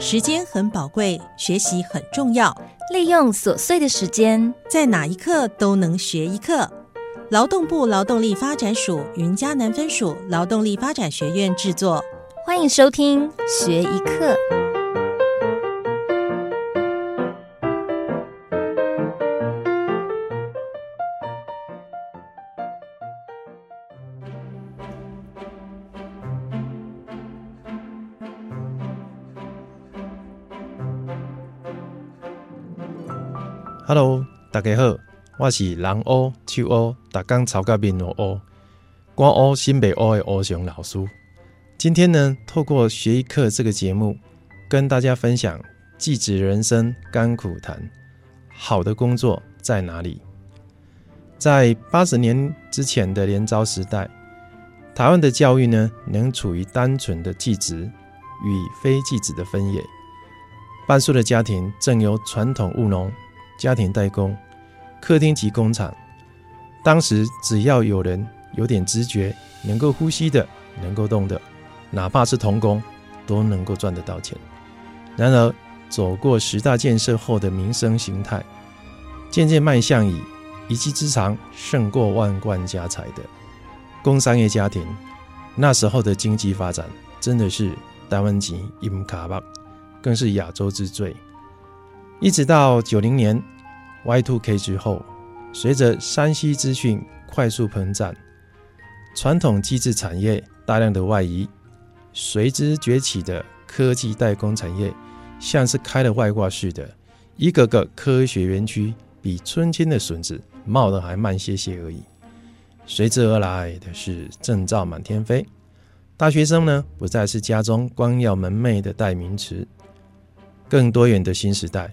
时间很宝贵，学习很重要，利用琐碎的时间，在哪一刻都能学一课。劳动部劳动力发展署云嘉南分署劳动力发展学院制作，欢迎收听学一课。Hello， 大家好，我是人黑手黑，每天吵到面都黑，肝黑心不黑的黑熊老师。今天呢，透过学一课这个节目，跟大家分享技职人生甘苦谈，好的工作在哪里？在80年之前的联招时代，台湾的教育呢，能处于单纯的技职与非技职的分野，半数的家庭正由传统务农、家庭代工、客厅及工厂。当时只要有人有点知觉，能够呼吸的，能够动的，哪怕是童工，都能够赚得到钱。然而走过10大建设后的民生形态，渐渐迈向以一技之长胜过万贯家财的工商业家庭。那时候的经济发展真的是台湾钱淹脚目，更是亚洲之最。一直到90年 Y2K 之后，随着 3C 资讯快速膨胀，传统技制产业大量的外移，随之崛起的科技代工产业像是开了外挂似的，一个个科学园区比春天的笋子冒得还慢些些而已。随之而来的是证照满天飞，大学生呢不再是家中光耀门楣的代名词，更多元的新时代，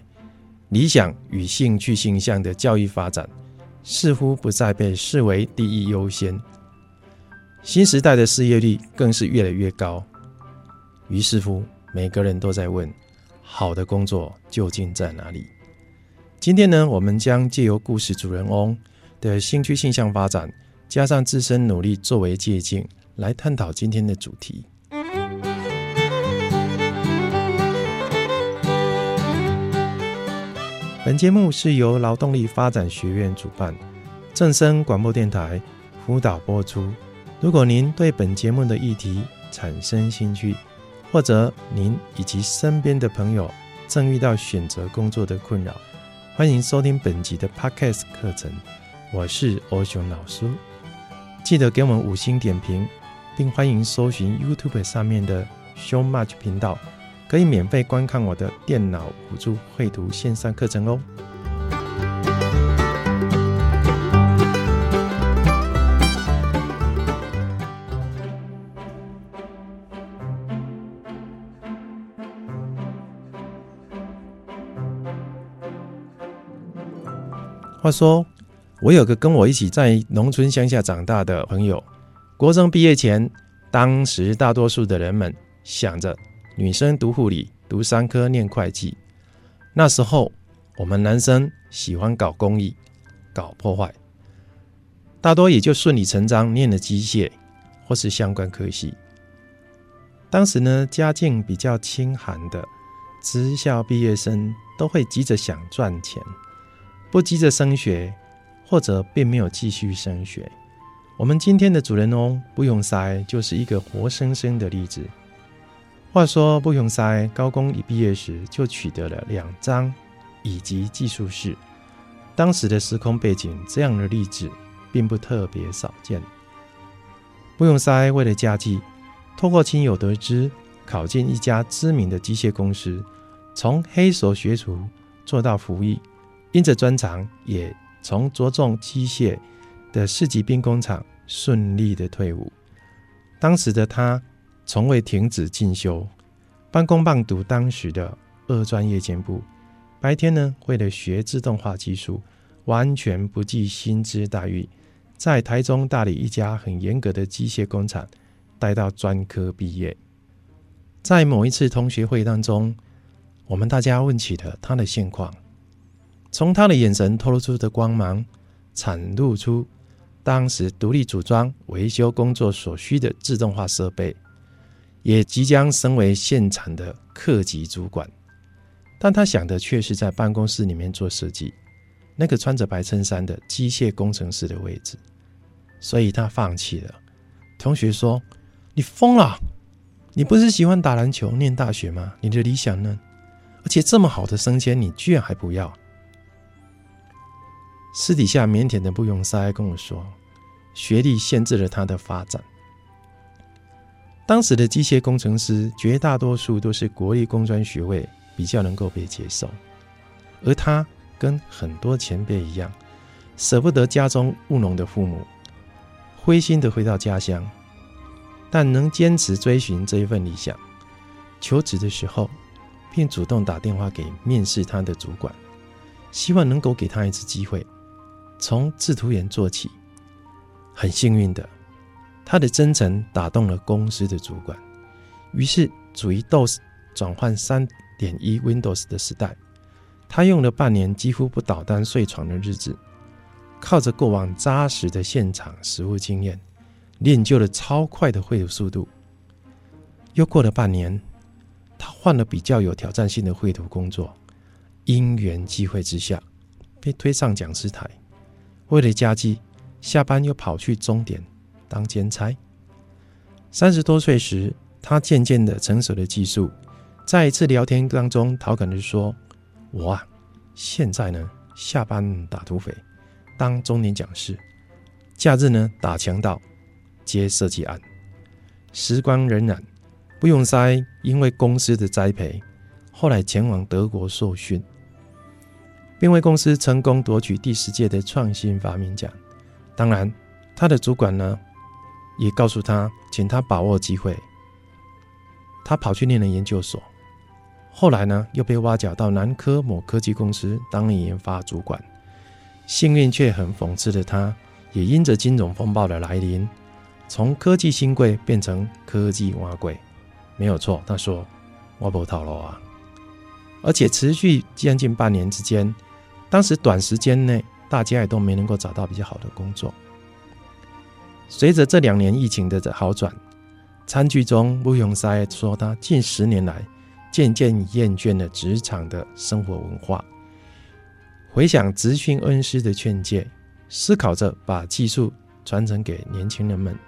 理想与兴趣性向的教育发展似乎不再被视为第一优先，新时代的失业率更是越来越高。于是乎，每个人都在问，好的工作究竟在哪里？今天呢，我们将借由故事主人翁的兴趣性向发展，加上自身努力作为借鉴，来探讨今天的主题。本节目是由劳动力发展学院主办，正声广播电台辅导播出。如果您对本节目的议题产生兴趣，或者您以及身边的朋友正遇到选择工作的困扰，欢迎收听本集的 Podcast 课程。我是欧雄老师，记得给我们5星点评，并欢迎搜寻 YouTube 上面的 ShowMatch 频道，可以免费观看我的电脑辅助绘图线上课程哦。话说，我有个跟我一起在农村乡下长大的朋友，国中毕业前，当时大多数的人们想着女生读护理，读商科，念会计。那时候我们男生喜欢搞公益，搞破坏，大多也就顺理成章念了机械或是相关科系。当时呢，家境比较清寒的职校毕业生都会急着想赚钱，不急着升学，或者并没有继续升学。我们今天的主人翁不用塞就是一个活生生的例子。话说不用塞高工一毕业时就取得了2张以及技术士。当时的时空背景，这样的例子并不特别少见。不用塞为了家计，透过亲友得知考进一家知名的机械公司，从黑手学徒做到服役，因着专长也从着重机械的市级兵工厂顺利的退伍。当时的他从未停止进修，半工半读当时的2专夜间部。白天呢，为了学自动化技术，完全不计薪资待遇，在台中大理一家很严格的机械工厂待到专科毕业。在某一次同学会当中，我们大家问起了他的现况，从他的眼神透露出的光芒，袒露出当时独立组装维修工作所需的自动化设备，也即将升为现场的客级主管，但他想的却是在办公室里面做设计，那个穿着白衬衫的机械工程师的位置，所以他放弃了。同学说：“你疯了！你不是喜欢打篮球、念大学吗？你的理想呢？而且这么好的升迁，你居然还不要！”私底下腼腆的布永塞跟我说，学历限制了他的发展。当时的机械工程师绝大多数都是国立工专学位比较能够被接受，而他跟很多前辈一样，舍不得家中务农的父母，灰心的回到家乡，但能坚持追寻这一份理想。求职的时候便主动打电话给面试他的主管，希望能够给他一次机会，从制图员做起。很幸运的，他的真诚打动了公司的主管，于是处于 DOS 转换 3.1 Windows 的时代，他用了半年几乎不倒单睡床的日子，靠着过往扎实的现场实务经验，练就了超快的绘图速度。又过了半年，他换了比较有挑战性的绘图工作，因缘际会之下被推上讲师台，为了家计，下班又跑去终点当兼差。30多岁时，他渐渐的成熟的技术，在一次聊天当中调侃的说：“我啊，现在呢下班打土匪，当中年讲师，假日呢打强盗，接设计案。”时光荏苒，布永塞因为公司的栽培，后来前往德国受训，并为公司成功夺取第10届的创新发明奖。当然，他的主管呢也告诉他，请他把握机会。他跑去念了研究所，后来呢又被挖角到南科某科技公司担任研发主管。幸运却很讽刺的他，也因着金融风暴的来临，从科技新贵变成科技蛙贵。没有错，他说：“我没套路啊。”而且持续将近半年之间，当时短时间内大家也都没能够找到比较好的工作。随着这2年疫情的好转，餐具中布永塞说，他近10年来渐渐厌倦了职场的生活文化，回想职训恩师的劝诫，思考着把技术传承给年轻人们。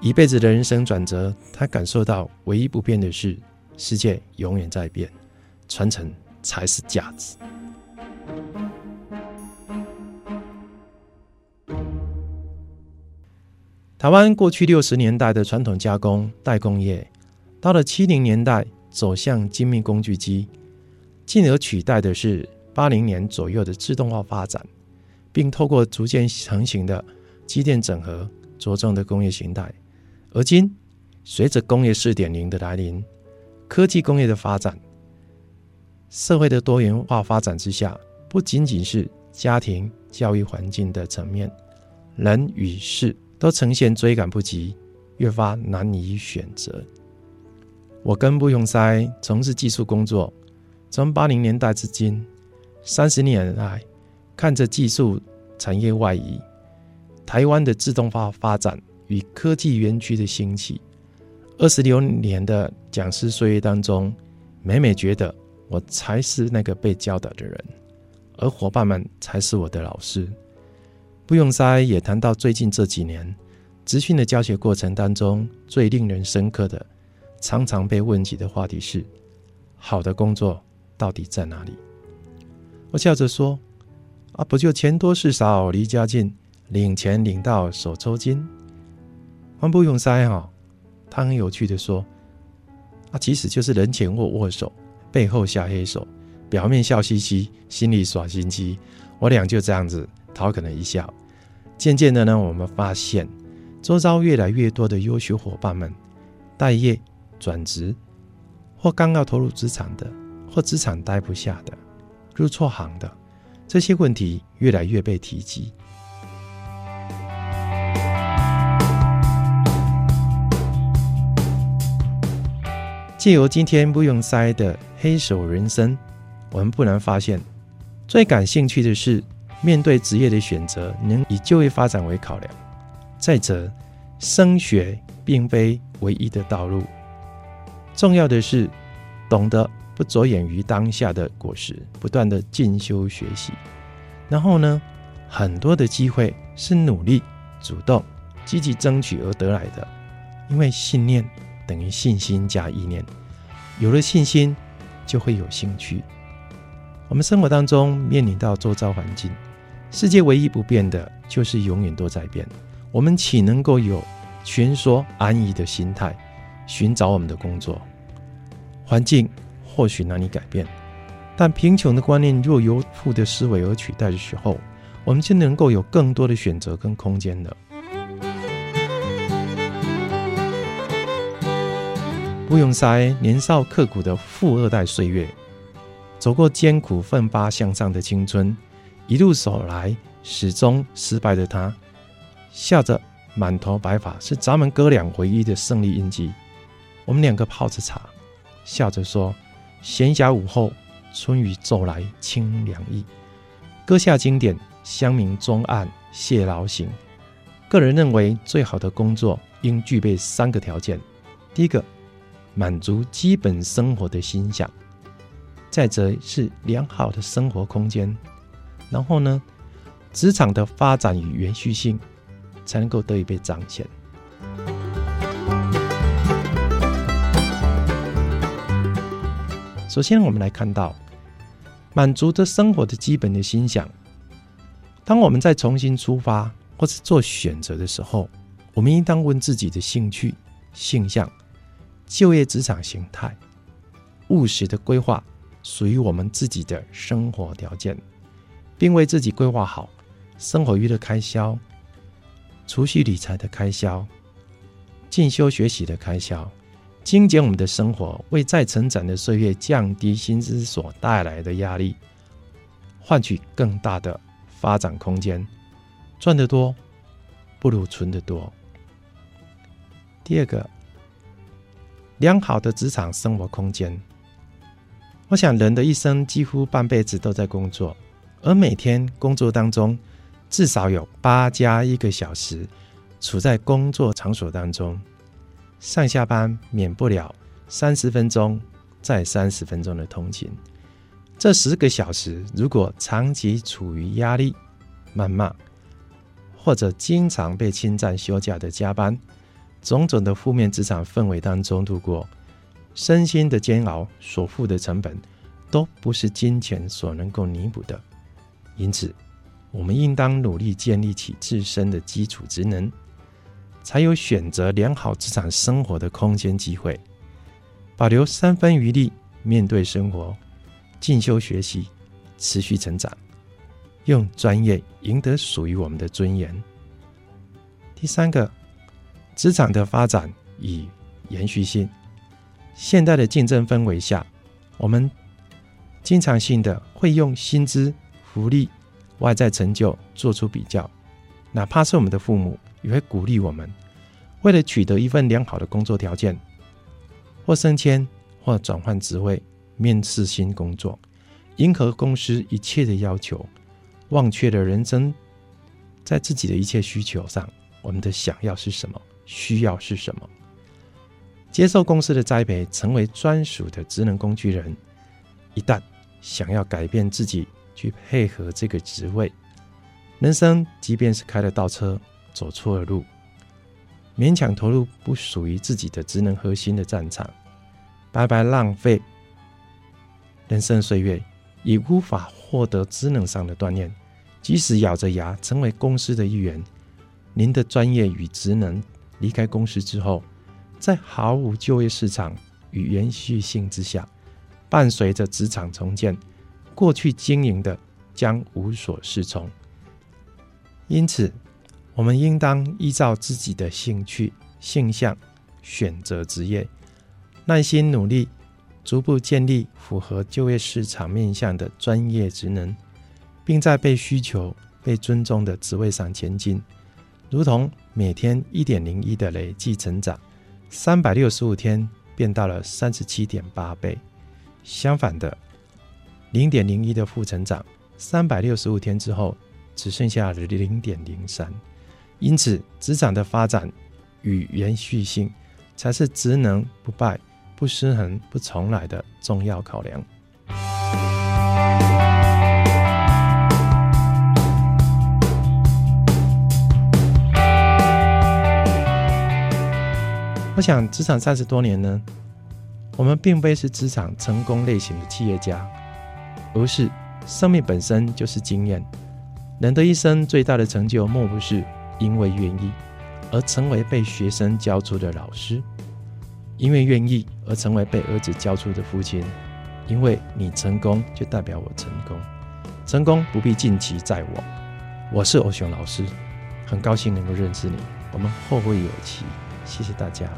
一辈子的人生转折，他感受到唯一不变的是世界永远在变，传承才是价值。台湾过去60年代的传统加工代工业，到了70年代走向精密工具机，进而取代的是80年左右的自动化发展，并透过逐渐成型的机电整合着重的工业形态。而今随着工业 4.0 的来临，科技工业的发展，社会的多元化发展之下，不仅仅是家庭教育环境的层面，人与事都呈现追赶不及，越发难以选择。我跟布永塞从事技术工作，从80年代至今30年来，看着技术产业外移，台湾的自动化发展与科技园区的兴起，26年的讲师岁月当中，每每觉得我才是那个被教导的人，而伙伴们才是我的老师。布永塞也谈到，最近这几年职训的教学过程当中，最令人深刻的，常常被问及的话题是：好的工作到底在哪里？我笑着说：“啊，不就钱多事少离家近，领钱领到手抽筋。”布永塞他很有趣的说：“啊，其实就是人前握手，背后下黑手，表面笑嘻嘻，心里耍心机。”我俩就这样子讨论了一下。渐渐的呢，我们发现周遭越来越多的优秀伙伴们，待业、转职，或刚要投入职场的，或职场待不下的，入错行的，这些问题越来越被提及。借由今天布永塞的黑手人生，我们不难发现，最感兴趣的是面对职业的选择，能以就业发展为考量。再者，升学并非唯一的道路。重要的是懂得不着眼于当下的果实，不断的进修学习。然后呢，很多的机会是努力、主动、积极争取而得来的，因为信念等于信心加意念，有了信心就会有兴趣。我们生活当中面临到周遭环境，世界唯一不变的就是永远都在变，我们岂能够有蜷缩安逸的心态寻找我们的工作？环境或许难以改变，但贫穷的观念若由富的思维而取代的时候，我们就能够有更多的选择跟空间了。不用塞年少刻苦的富二代岁月，走过艰苦奋发向上的青春，一路走来始终失败的他，笑着满头白发，是咱们哥俩唯一的胜利印记。我们两个泡着茶，笑着说：闲暇午后，春雨骤来清凉意。歌下经典乡民钟暗谢劳行。个人认为最好的工作应具备3个条件：第一个，满足基本生活的心想；再者是良好的生活空间；然后呢，职场的发展与延续性才能够得以被彰显。首先我们来看到满足着生活的基本的心想，当我们在重新出发或是做选择的时候，我们应当问自己的兴趣、性向、就业职场形态，务实的规划属于我们自己的生活条件，并为自己规划好生活娱乐开销、储蓄理财的开销、进修学习的开销，精简我们的生活，为再成长的岁月降低薪资所带来的压力，换取更大的发展空间。赚得多不如存得多。第二个，良好的职场生活空间。我想人的一生几乎半辈子都在工作，而每天工作当中至少有8加1个小时处在工作场所当中，上下班免不了30分钟再30分钟的通勤。这10个小时如果长期处于压力、谩骂或者经常被侵占休假的加班种种的负面职场氛围当中度过，身心的煎熬所付的成本都不是金钱所能够弥补的。因此我们应当努力建立起自身的基础职能，才有选择良好职场生活的空间机会，保留3分余力面对生活，进修学习，持续成长，用专业赢得属于我们的尊严。第三个，职场的发展与延续性。现代的竞争氛围下，我们经常性的会用薪资、福利、外在成就做出比较，哪怕是我们的父母也会鼓励我们，为了取得一份良好的工作条件，或升迁或转换职位，面试新工作，迎合公司一切的要求，忘却了人生在自己的一切需求上，我们的想要是什么，需要是什么。接受公司的栽培，成为专属的职能工具人。一旦想要改变自己去配合这个职位，人生即便是开了倒车，走错了路，勉强投入不属于自己的职能核心的战场，白白浪费人生岁月，也无法获得职能上的锻炼。即使咬着牙成为公司的一员，您的专业与职能离开公司之后，在毫无就业市场与延续性之下，伴随着职场重建，过去经营的将无所适从。因此我们应当依照自己的兴趣、性向选择职业，耐心努力，逐步建立符合就业市场面向的专业职能，并在被需求、被尊重的职位上前进，如同每天 1.01 的累计成长，365天变到了 37.8 倍。相反的， 0.01 的负成长，365天之后只剩下 0.03。因此职场的发展与延续性才是职能不败、不失衡、不重来的重要考量。我想职场30多年呢，我们并非是职场成功类型的企业家，而是生命本身就是经验。人的一生最大的成就，莫不是因为愿意而成为被学生教出的老师，因为愿意而成为被儿子教出的父亲。因为你成功，就代表我成功。成功不必尽其在我。我是欧雄老师，很高兴能够认识你，我们后会有期。谢谢大家。